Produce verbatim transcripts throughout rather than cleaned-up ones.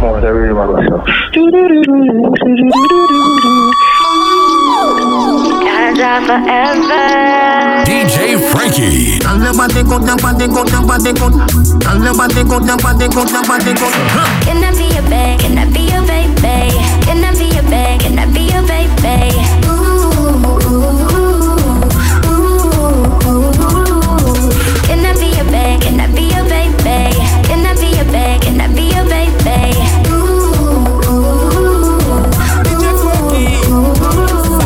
Bon, ça oui, je m'en ça. D J Franky. Can I be your bae? Can I be your bae, bae? Can I be your bae? Can I be your bae, bae? Ooh, ooh, ooh, ooh. Can I be your bae? Can I be your bae, bae? Can I be your bae? Can I be your bae, bae? Ooh, ooh, ooh.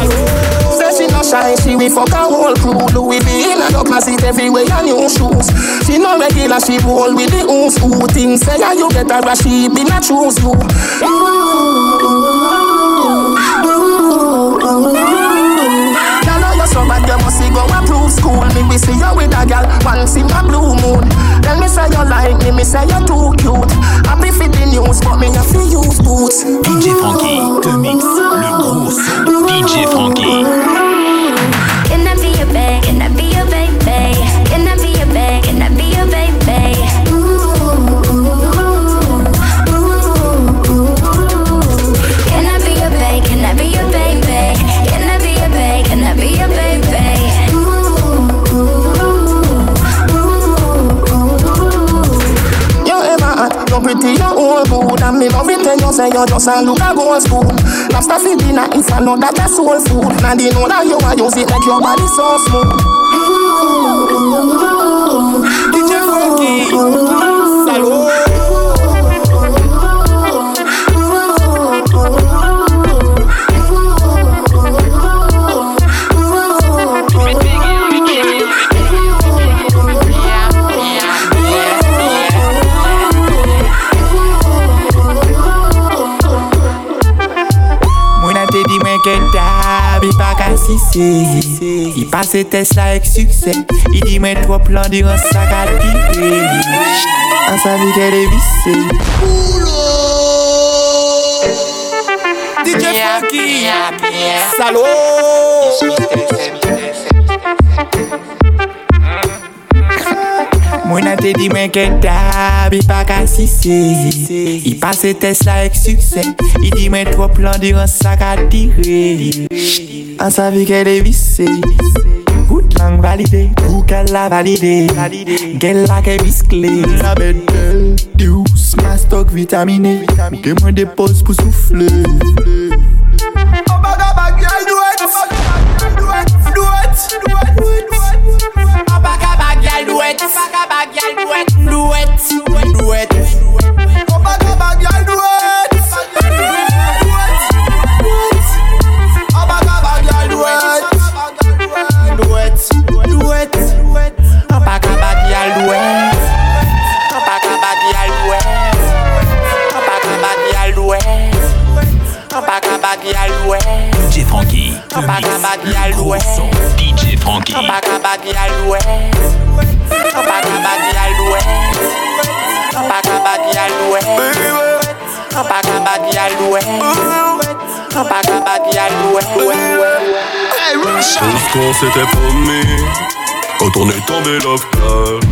Say she no shy, she we fuck a whole crew. Louis V in a dogmas it everywhere and new shoes. She no regular, she roll with the oof ooh things. Say how you get her, she be not choose you. School, me we see you with a girl once in a blue moon. Then me say you like me, me say you too cute. Happy for the news, but me a feel you boots. D J Franky, te mix le gros. D J Franky. Can I be your bae? Can I be your bae, bae? Can I be your bae? Can I be your bae, bae? Ooh, ooh, ooh, ooh. Can I be your bae? Can I be your bae, bae? Can I be your bae? Can I be your bae, bae? Pretty, you're all good. And me love it when you say you're just a look a gold spoon. Lobster for dinner is another that's soul food. Now they know that you are use it like your body so smooth. D J Franky, salut. Il passe ses tests avec succès. Il dit mais trois plans durant sa calipée. En sa vie qu'elle est vissée. Boulot D J Franky salaud. Moi n'a te dit mais qu'elle tape. Il pas qu'à sisser. Il passe ses tests avec succès. Il dit mais trois plans durant sa calipée. En sa vie qu'elle est vissée. Good langue validée, ou qu'elle l'a validée. Qu'elle l'a qu'elle visclée. La belle belle, douce, ma stock vitaminé. Ou que moi dépose pour souffler. Oh baga baga, douette. Douette, douette, douette. Oh baga baga, douette. Baga baga, douette. Douette, douette. Oh baga baga, douette. D J Franky, le mix, le gros son. D J Franky. Chose qu'on s'était promis, quand on est tombé love club.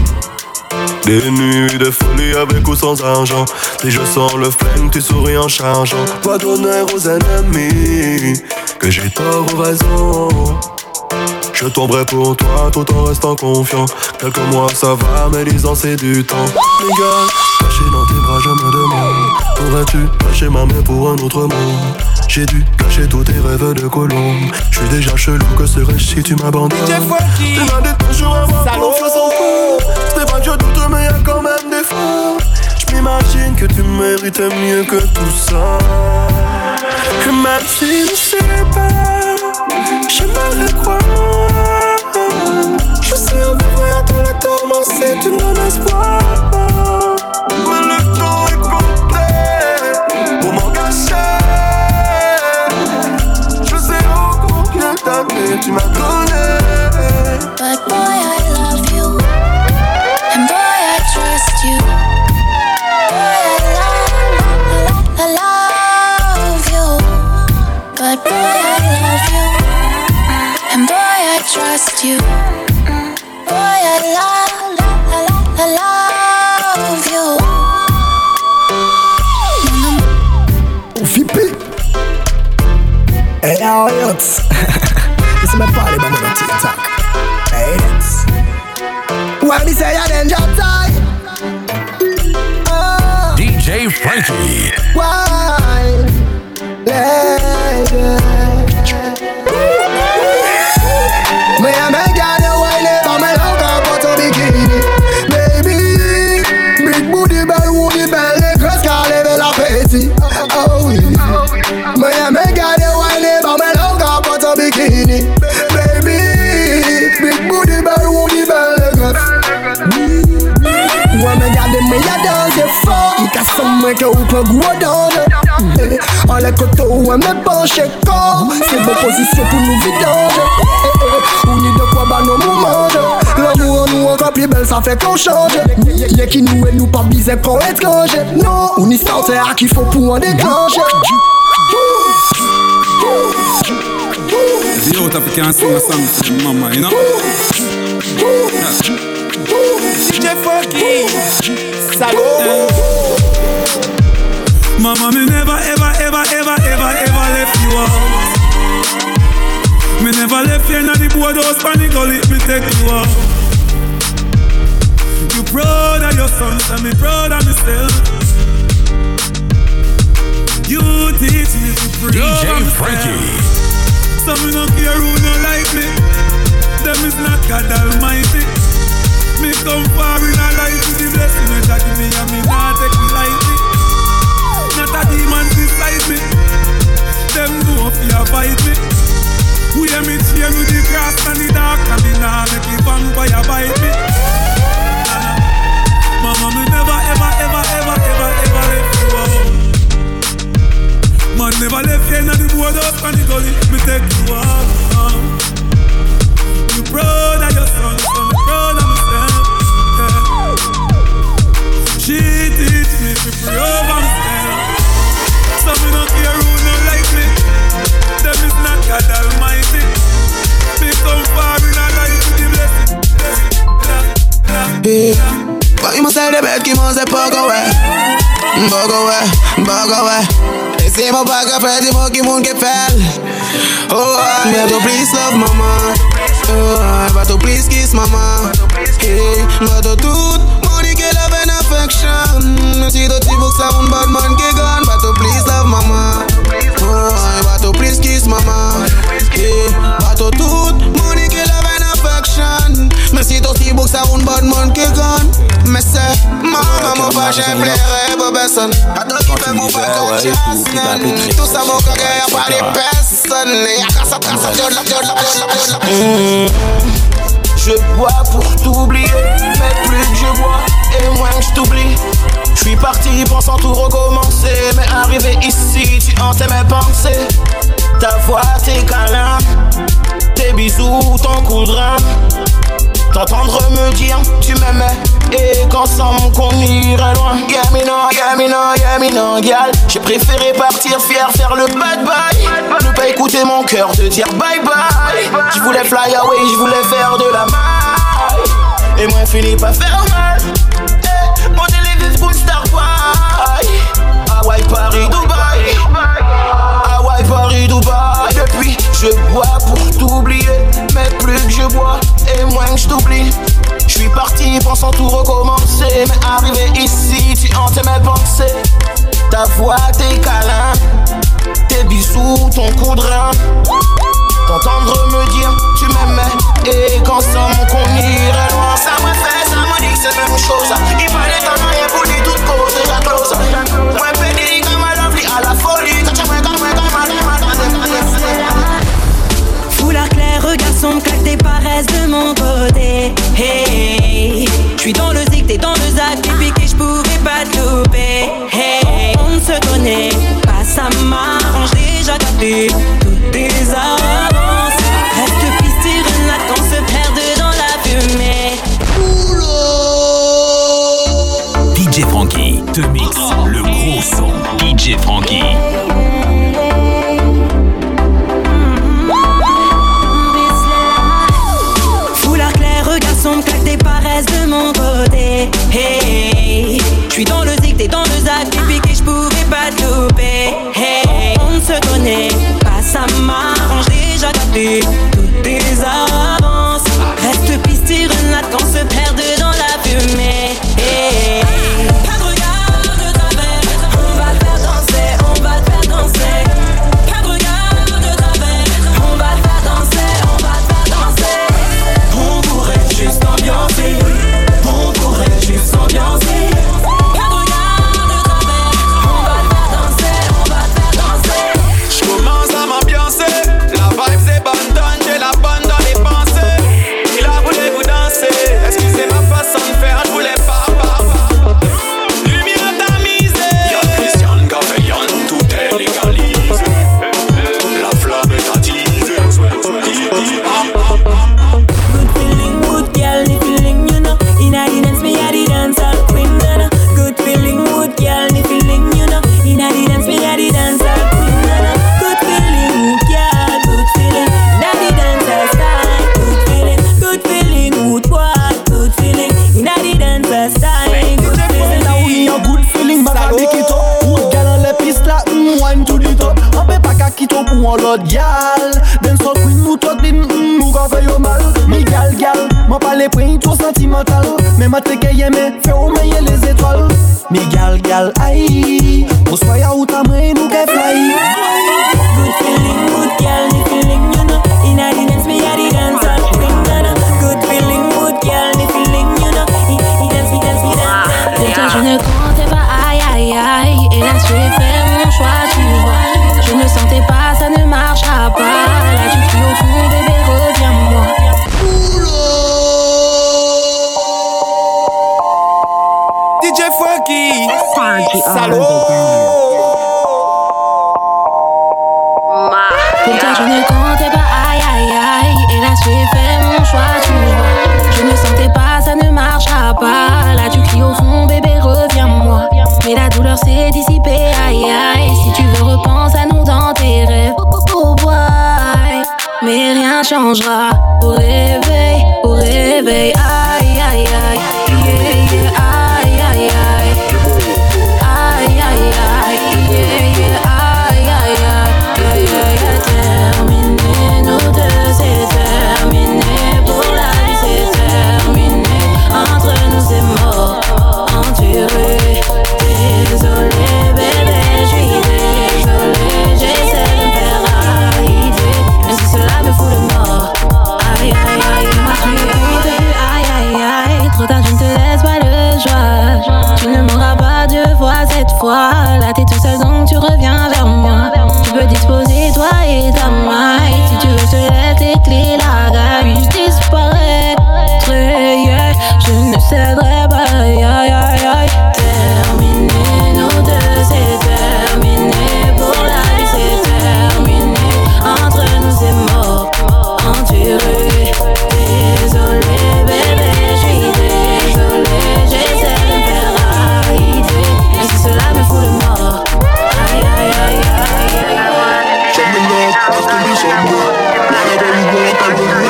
Des nuits de folie avec ou sans argent. Si je sens le flingue, tu souris en chargeant. Dois d'honneur aux ennemis que j'ai tort aux raisons. Je tomberai pour toi tout en restant confiant. Quelques mois ça va mais dix ans c'est du temps. Les gars, caché dans tes bras je me demande. Pourrais-tu lâcher ma main pour un autre monde? J'ai dû cacher tous tes rêves de colombe. Je suis déjà chelou, que serais-je si tu m'abandonnes? Tu m'as dit toujours avoir confiance en toi. C'est pas que je doute mais y'a quand même des fois. J'm'imagine que tu méritais mieux que tout ça. Que même si je sais pas, je me le crois. Je suis un peu à toi la torment, c'est tu me laisses pas. Mais le temps est compté pour m'en cacher. Je sais au combien d'années tu m'as donné. But boy I love you, and boy I trust you. But boy, I love you, and boy, I trust you. Boy, I love, I love, I love you. Riots. This is my party, but I'm on TikTok. Hey, it's. Why they say I didn't drop time? Oh. D J Franky. Why? Yeah, yeah. May I make that a while for my local bottle bikini? Baby, big booty bell, woody bell, the cross car level up eighty. Oh, yeah. May I make that a while for my local bottle bikini? Baby, big booty bell, woody bell, the cross. When I got the million dollars, the fuck, you got somewhere to open good order. En la coteau, on me penche corps. C'est vos positions pour nous vidanger. On est de quoi bah nous mange. L'amour nous encore plus belle, ça fait qu'on change. Y'a qui nous et nous pas biser qu'on étrange. Non, on y sort, c'est à qu'il faut pour en déclencher. The out of can sing a song for the mama, you know. D J Franky, salut. Mama, me never, ever, ever, ever, ever, ever left you out. Me never left you in the boardhouse, panic, or let me take you out. You proud of your sons, and me proud of myself. You teach me to free D J Franky. So me no care who no like me. Them is not God Almighty. Me come far in a life with the blessing of God give me, and me not take me lightly. Not a demon beside me. Them know if you bite me. We am it here with the grass and the dark and the night. Make the vampire bite me. Mama, me never ever ever ever ever ever left you out. Man never left you in the boardhouse and the gully. Me take you out. You proud of your son, son proud of myself. Yeah. She teach me to prove myself. So me no care who no like me. Them is not God Almighty. Me come far in a life with the blessing. Yeah. But you must tell the bed, you must say bug away. Bug away, bug away. They say my bag of friends, the fucking moon get fell. Oh, I have to please love mama. Oh, I have to please kiss mama. Hey, but to do money get love and affection. You see the three books I want, bad man get gone. But to please love mama. Oh, but to please kiss mama. Hey, but to do money get love and affection. You see the three books I want, bad man get gone. Me say, mama, mon pas j'ai pleuré pour personne. A toi qui fais mon pas ton chasse. Tout ça mon coquet y'a pas de personne. Y'a qu'à sa trace, y'a de la, y'a de la, y'a de la. Je bois pour t'oublier, mais plus que je bois et moins que je t'oublie. Je suis parti pensant tout recommencer, mais arrivé ici, tu hantais mes pensées. Ta voix, tes câlins, tes bisous, ton coup de rein. T'entendre me dire, tu m'aimais, et qu'ensemble qu'on irait loin. Gamino, gamino, gamino, gal. J'ai préféré partir fier, faire le bad bye. Ne pas écouter mon cœur te dire bye bye. Je voulais fly away, je voulais faire de la maille. Et moi, fini pas faire mal. Mon télévis pour Star Boy. Hawaii, Paris, Dubaï. Hawaii, Paris, Dubaï. Depuis, je bois pour t'oublier, mais plus que je bois. Et moins que je t'oublie. Je suis parti pensant tout recommencer, mais arrivé ici, tu hantais mes pensées. Ta voix, tes câlins, tes bisous, ton coup de rein. T'entendre me dire, tu m'aimais, et qu'ensemble qu'on irait loin. Ça me fait, ça me dit que c'est la même chose. Il fallait t'en aller pour dire toute cause de la cause. Moi, pédé, comme à l'envie, à la folie. Quand tu me donnes, moi, comme à l'envie. Foulard clair, regard sombre, claque tes paresses de mon côté. Hey, hey. J'suis dans le zig, t'es dans le zac, t'es piqué, j'pourrais pas te louper. Hey, on ne se connaît pas, ça m'arrange déjà capté toutes tes avances. Reste piste renate qu'on se perde dans la fumée. Oula. D J Franky te mixe le gros son. D J Franky. Claque tes paresses de mon côté. Hey, hey. J'suis dans le zig, t'es dans le zac. T'es piqué, j'pourrais pas te louper. Hey, hey. On ne se connaît pas, ça m'arrange wallet gal. Dancehall queen nous tout bim, nous gon fait yo mal. Mi gal gal, m'en parle prin tout sentimental. Mais ma te que yeme, fais au meilleur les étoiles. Mi gal gal aïe, on soit ya ou ta main nous gon fly. Good feeling, good gal, ni feeling you know. Inna the dance me a the dancer. Good feeling, good gal, ni feeling you know. He he dance me dance me dance. Pourtant je ne comptais pas aïe aïe aïe. Et là j'ai fait mon choix tu vois. Je ne sentais pas, ça ne marchera pas. Là tu cries au fond, bébé, reviens-moi. Oula D J Franky salaud. Pourtant je ne comptais pas, aïe aïe aïe. Hélas j'ai fait mon choix, tu vois. Je ne sentais pas, ça ne marchera pas. Là tu cries au fond, bébé, reviens-moi. Mais la douleur s'est dissipée, aïe aïe. Si tu veux repense à nous dans tes rêves, oh boy. Mais rien changera au réveil, au réveil, aïe aïe aïe. Yeah, yeah, aïe aïe aïe. Aïe aïe aïe. Yeah, yeah, aïe aïe aïe. Aïe aïe aïe. Terminé, nous deux c'est terminé. Pour la vie c'est terminé. Entre nous c'est mort, enduré. Désolé bébé, je suis désolé, j'essaie de me faire arriver. Mais si cela me fout le mort, aïe aïe aïe, moi je me suis aïe aïe aïe. Trop tard, je ne te laisse pas le choix. Tu ne m'auras pas deux fois cette fois. Là t'es tout seul donc tu reviens vers moi. Tu peux disposer toi et ta maille. Si tu veux je te laisse les clés, la gagne. Je disparais, je ne céderai pas, aïe aïe aïe aïe. Terminé, nous deux c'est terminé. Pour la vie c'est terminé. Entre nous c'est mort, enduré. Désolé bébé, je suis désolé. J'essaie de me faire arriver. Mais si cela me fout le mort, aïe aïe aïe aïe aïe. Show me love, after me show me.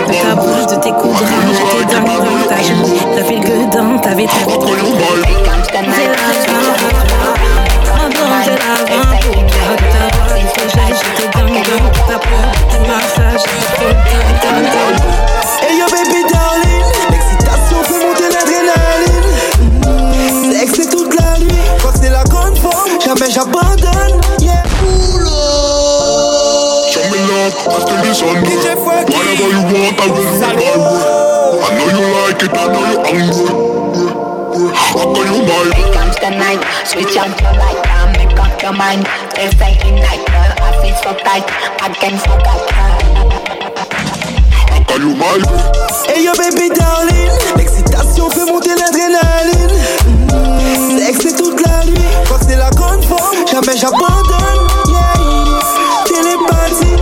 De ta bouche, de tes coups gris, j'étais dans ta joue. T'avais le gueux dans, t'avais ta vie. J'ai la vingt, en j'ai la vingt pour toi. Ta voix me fléchait, j'étais dingue, dingue. Ta peau, tes massages, j'étais dingue, dingue. Hey yo baby darling, l'excitation fait monter l'adrénaline. Sexe c'est toute la nuit, crois que c'est la grande forme. Jamais j'abandonne, yeah. Oula show me love, after this on me. D J Franky whatever you want, I will do it. I know you like it, I know you're hungry. Here comes the night, switch on your light, now make up your mind. This ain't the night, girl, I feel so tight, I can't forget her. I call you my love. Hey yo baby darling, l'excitation fait monter l'adrénaline. mm-hmm. Sexe c'est toute la nuit, crois que c'est la grande forme. Jamais j'abandonne, yeah. Télépathie,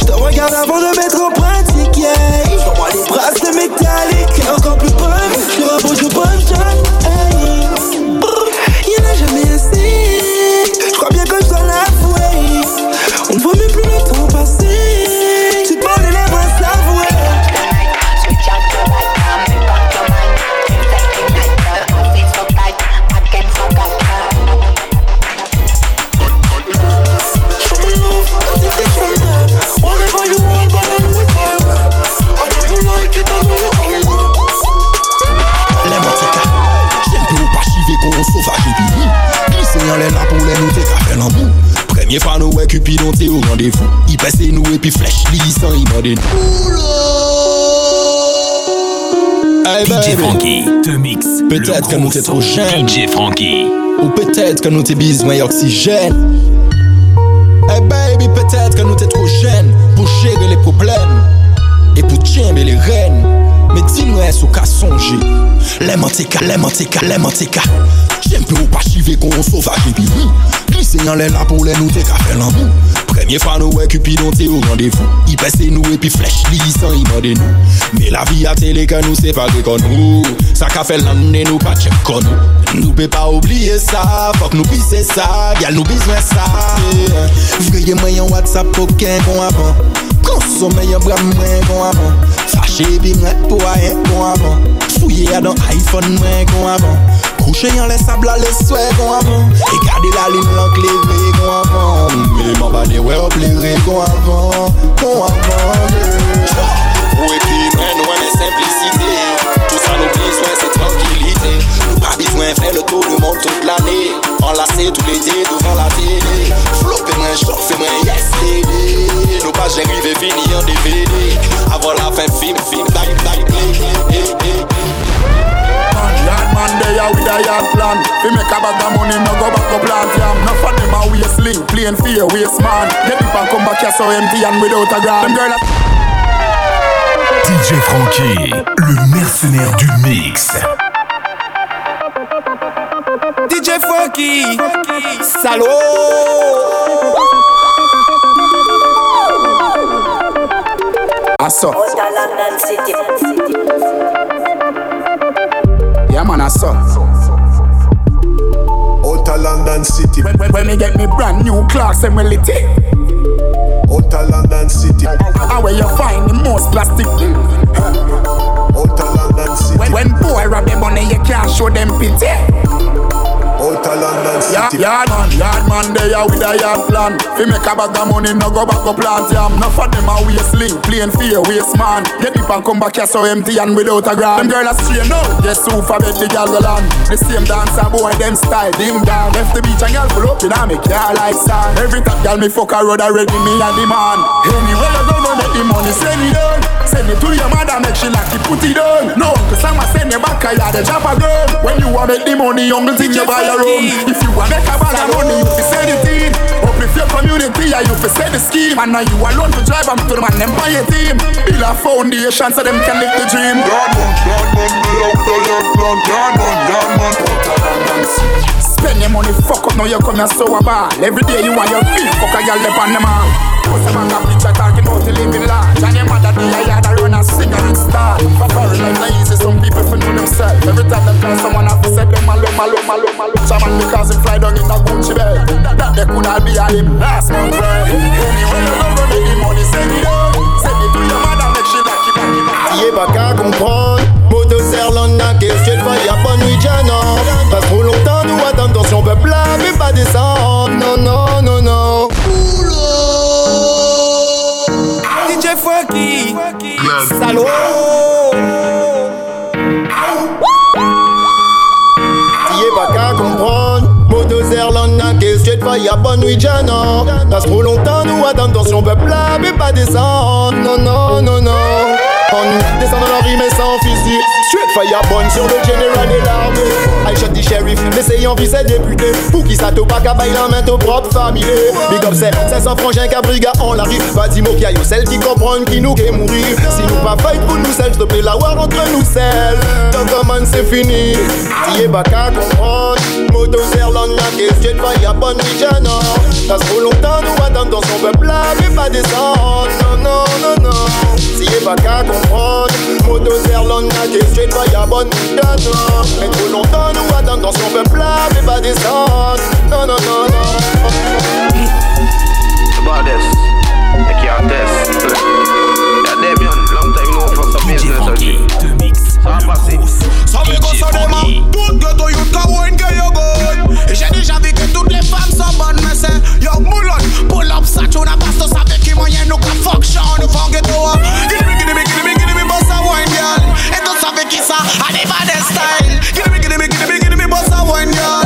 je te regarde avant de mettre en pratique, yeah. Sur moi les bracelets métalliques, et encore plus bonne, je rebouche le bon jeune. Premier panneau, ouais, Cupidon, t'es au rendez-vous. Il passe nous et puis flèche, l'issant, il m'a des nous. D J Franky, te mix. Peut-être que nous t'es trop jeunes. D J Franky. Ou peut-être que nous t'es besoin d'oxygène. Hey baby, peut-être que nous t'es trop jeunes pour gérer les problèmes et pour tirer les rênes. Mais dis-nous, est-ce qu'on a songé? Les manteca, les manteca, les manteca. J'aime plus ou pas chiver qu'on sauvage et puis glisser dans les là pour les nous t'es qu'à faire l'amour. Premier panneau, ouais, Cupidon, t'es au rendez-vous. Il passe nous et puis flèche, l'issant, il m'a des nous. Mais la vie à télé que nous séparer comme nous. Ça qu'a fait l'année, nous pas check comme nous. Nous peut pas oublier ça, faut que nous pisser ça, y'a nous besoin ça. Vreye moyen WhatsApp, aucun bon avant. Sommeil en bras, moins bon avant. Fâché, bimette, pour rien, bon avant. Fouillé dans iPhone, moins bon avant. Couché en les sables, les soins, bon avant. Et garder la ligne, l'enclevé, bon avant. Mais m'en va des ouais, on plairait, bon qu'on avant, qu'on avant de... Ou et puis même loin de simplicité. Tout ça nous besoin c'est tranquillité. Pas besoin faire le tour du monde toute l'année. Enlacé tout l'été devant la télé. Flopé moi, j'flopé moi, yes baby. Nous pas j'arrive et fini en D V D. Avant la fin film, film, taille, taille, taille. Yard man, they are with a yard plan. We make a bag of money, no go back to plant yam. Nuff of them are waist link, playing for your waist man. Get people come back here so empty and without a gram. Them girl are... D J Franky, le mercenaire du mix. D J Franky, salaud. Asso. Yeah man, Asso. Outer London City. When, when, when me get me brand new clocks and me lit it. Outer London City. And where you find the most plastic. Outer London City. When, when boy rob them money, you can't show them pity. Outer London City. Yard man, yard man, they are with a yard plan. Fi make a bag of money, no go back to plant yam. Nuff of them a waist link, playing for your waist man. Get people come back here so empty and without a gram. Them girls are straight now, yes who for bet the gal go land. The same dancer boy, them style, dim down. Left the beach and gal pull up in a make ya like sand. Every top gal me fuck a road already, me and the man. Anywhere you go, go make the money, send it down. Send it to your mother, make she like it, put it down. No, cause I'ma send it back, I had a job a girl. When you want make the money, young thing you buy. If you want make a bag of money, you fi sell the team. Up with your community, and you fi sell the scheme. And now you alone to drive them to them and them buy a team. Build a foundation so them can live the dream. God man, God man, God man, God man. Spend your money, fuck up, now you come here so a ball. Every day you want your beef, fuck a girl, lep on them all. Cause a man got picture talking about the living large. And your mother day a yard a run a cigarette star. For foreign life not easy, some people fi know themselves. Every time them play someone have to set them all up, all up, all up, all up. Shaman because him fly down in a Gucci bag. That they could all be a him last month friend. Anyway, you don't go make the money, send it up. Send it to your mother, make she back it, back it, back it. Y'est pas qu'à comprendre. Moto serre l'ennaqué, straight fire, bonne nuit, Janon. Passe trop longtemps, nous attendons, attention, peuple là, mais pas descendre. Non, non, non, non. Boulot D J Franky, salaud. Straight fire, bonne nuit, Janon. Passe trop longtemps, nous attendons, attention, peuple là, mais pas descendre. Non, non, non, non. On descend dans la rime mais sans fusil. Straight fire, bonne sur le général de l'armée. I shot the sheriff, l'essayant vise ses députés. Pour qui ça te pas qu'à bailler la main ton propre famille. Big up, c'est cinq cents frangins qu'à briga, on l'arrive. Pas dit mot qu'il y a yo, celle qui comprend qui nous qu'est mourir. Si nous pas fight pour nous seuls, s'il te plaît, la war entre nous seuls. Donc comment c'est fini? T'y est pas qu'à comprendre. Moto serre l'ennaqué, straight fire, bonne nuit, Janon. Passe trop longtemps, nous attendons, son peuple là, mais pas descendre. Non, non, non, non. T'y est pas qu'à comprendre. Moto serre l'ennaqué, straight fire, bonne nuit, Janon. Mais trop longtemps, nous attendons, son peuple là, mais pas descendre. Non, non, non, non. About this, I can't test. That day been long time no for some business already. Ça va passer. Ça me gosse des mains. Tout ghetto you can win que you good. Et j'ai déjà vu que toutes les femmes sont bonnes mais c'est yo moulon. Pull up ça tu n'as pas tous avec qui moyen nous can fuck show nous vont ghetto. Give me give me give me give me bossa wine girl. Et tous avec qui ça à des style. Give me give me give me give me bossa wine girl.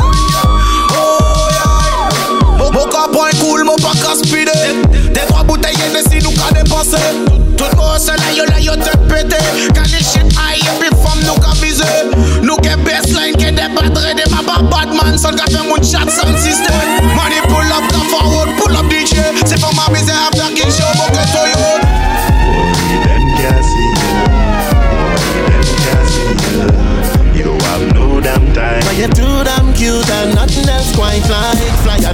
Point cool, mon pas qu'à speeder. Des trois bouteilles et si nous qu'à dépenser. Tout le monde c'est là, yo là, yo tête pété. Quand les shit high et puis femme nous qu'à viser. Nous qu'est baseline, qu'est des batteries, des mamas Batman. Son qu'à faire mon chat sans système. Money pull up, come forward, pull up D J. C'est pour ma misère, after qu'il show, mon ghetto yo. Only them gassy, only them gassy. You have no damn time. But you're too damn cute and nothing else quite like.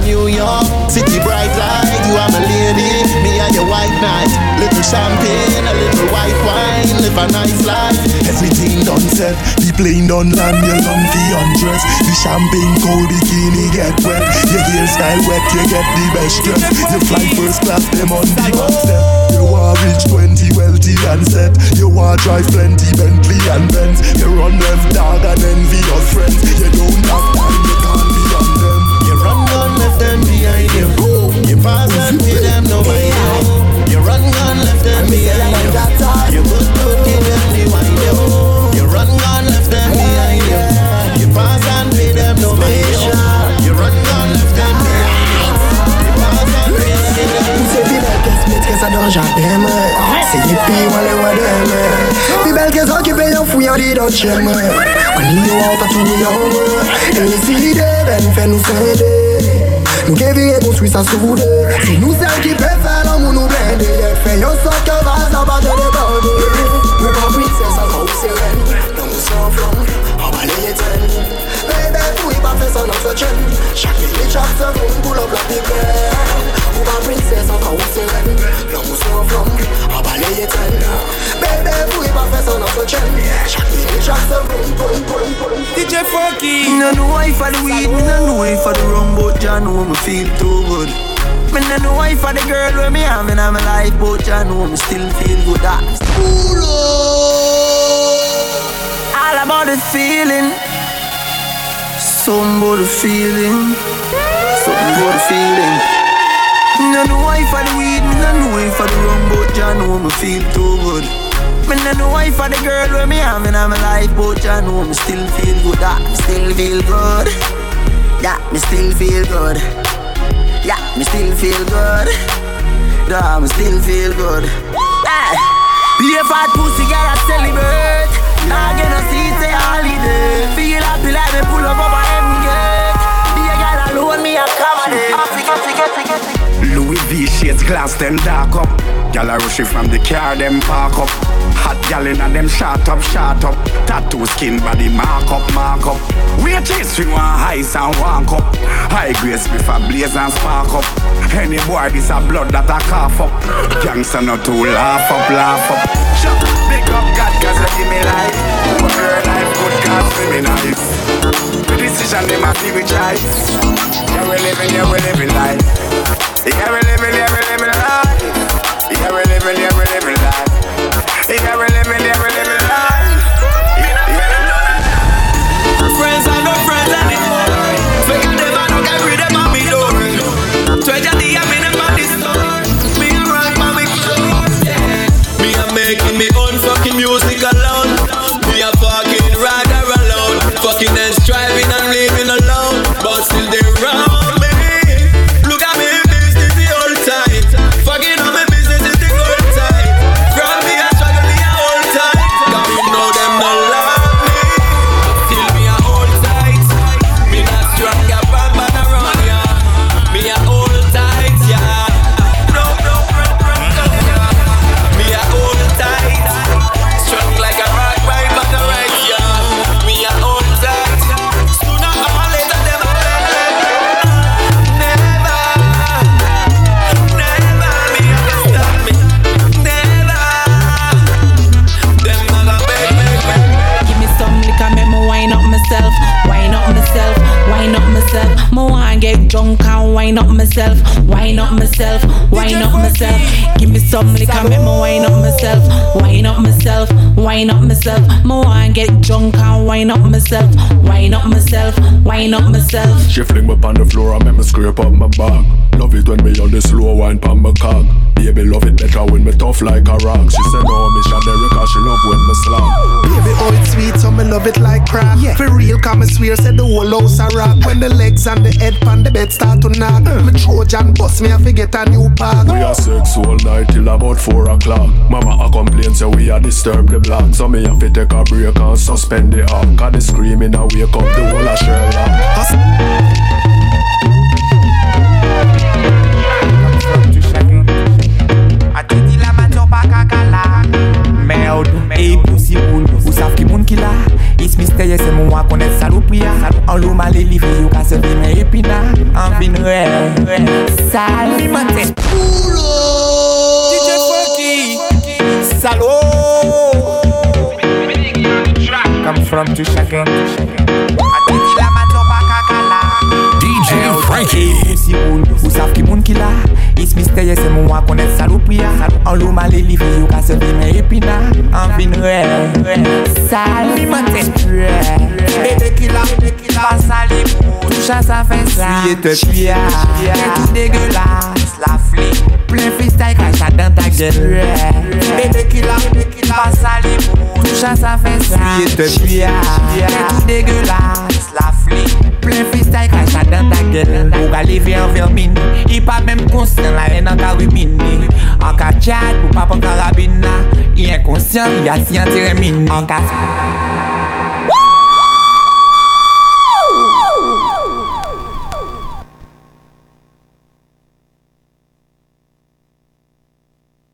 New York, city bright light. You are my lady, me and your white knight. Little champagne, a little white wine. Live a nice life. Everything done set, the plane done land. Your lumpy undress, the champagne cold, bikini get wet. Your hairstyle wet, you get the best dress. You fly first class, them on the concept. You are rich, twenty, wealthy and set. You are drive plenty, Bentley and Benz. You run left, dog and envy your friends. You don't have time, you can't be on them. Run down left and behind you. You pass and see them, nobody knows. non jamais moi. C'est yippie, wale wale moi. Puis belle qu'est-ce qui paye en fouillant des dents chez moi. On y va, on t'a tout mis en moi. Et les idées, ben fait nous s'aider. Nous qui vivons construit ça sur vous deux. C'est nous celles qui peuvent faire l'amour nous blender. Fais yo sort que va s'abattre des bandes. Mais pas vite, c'est ça qu'on s'éveille. Dans mon sang flamme, en bas les ételles. Baby, tout est parfait sans notre chaîne. Chaque minute, chaque seconde, pour l'homme la déplaire. Ou ma princesse, enfin où c'est reine. L'homme sans flamme, en bas les ételles. Baby, tout est parfait sans notre chaîne. Chaque minute, chaque seconde, pour l'homme, pour l'homme, pour l'homme. D J Franky. Me no wife for the weed, me no wife for the rum, but I know me feel too good. Me no wife for the girl where me have in my life, but I know me still feel good. That's cool. All about the feeling. Somebody feeling, somebody feeling. Me no wife for the weed, me no wife for the rum, but I know me feel too good. Me no wife for the girl where me have in my life, but I know me still feel good. Ah, me still feel good. Yeah, me still feel good. Yeah, me still feel good. Yeah, me still feel good. Hey, be a fat pussy, gotta celebrate. Now get no seat, say holiday. Feel happy like me pull up over every gate. Be a girl alone, me accommodate. Louis V shades glass, them dark up. Gyal a rush it from the car, them park up. Hot gyal inna them shot up, shot up. Tattoo skin body mark up, mark up. Wages we want highs and one cup. High grace with a blaze and spark up. Any boy this a blood that a cough up. Gangsta not to laugh up, laugh up. Shut up, big up God cause you give me life. Your life good cause you me nice. The decision they must be with choice. Yeah we living, yeah we living life. Yeah we living, yeah we living life. Yeah, we live, we live, we live life. Yeah, we live, we live, we live life. Friends are no friends anymore. Fake and them and no get rid of them on me door. twenty years me never this door. Me a rock my big floor. Me a making me own fucking music alone. Me a fucking rider alone. Fucking and striving and living alone. But still they round. Wine up myself, wine up myself, wine up myself. Give me some liquor, make me wine up myself, wine up myself, wine up myself. Me wanna get drunk and wine up myself, wine up myself, wine up myself. She fling me on the floor and make me scrape up my back. Love it when me on the slow wine pon my cock. Baby love it better when me tough like a rock. She said no, me shandere 'cause she love when me slap. Baby oh it's sweet so me love it like crack. Yeah. For real 'cause me swear said the whole house a rock. When the legs and the head pon the bed start to knock. Mm. Me Trojan bus, me I fi get a new pack. We a sex all night till about four o'clock. Mama a complain say we a disturb the block. So me have to take a break and suspend the act. Cause the screaming a wake up the whole of Sherlock. Et poussy moun, ou savent qui moun qui la. Is mystérieux c'est mon wa connaître saloupia. En l'eau mal et livré, ou casse mes épina. En vin rêve, sale, mi maté. Poulo! D J Franky! Salaud! Come from to chacun. D J Franky! Poussy moun, ou savent qui moun qui la. It's mystérieux, c'est mon wa connaître saloupia. En l'eau mal et livré, ou casse mes épina. En vin rêve, sale, mi maté. Bébé qui la, bébé qui la, passe à l'époux. Touche à sa fesse, suye te pia. T'es tout dégueulasse, la flic. Plein freestyle, cracha dans ta gueule. Bébé qui la, bébé qui la, passe à l'époux. Touche à sa fesse, suye te pia. T'es tout dégueulasse, la flic. Plein freestyle, cracha dans ta gueule. Ou galivé en vermine. Il pas même conscient, la haine en carimine. En cas tchad, pour papa carabine. Il est inconscient, il a si un termine. En cas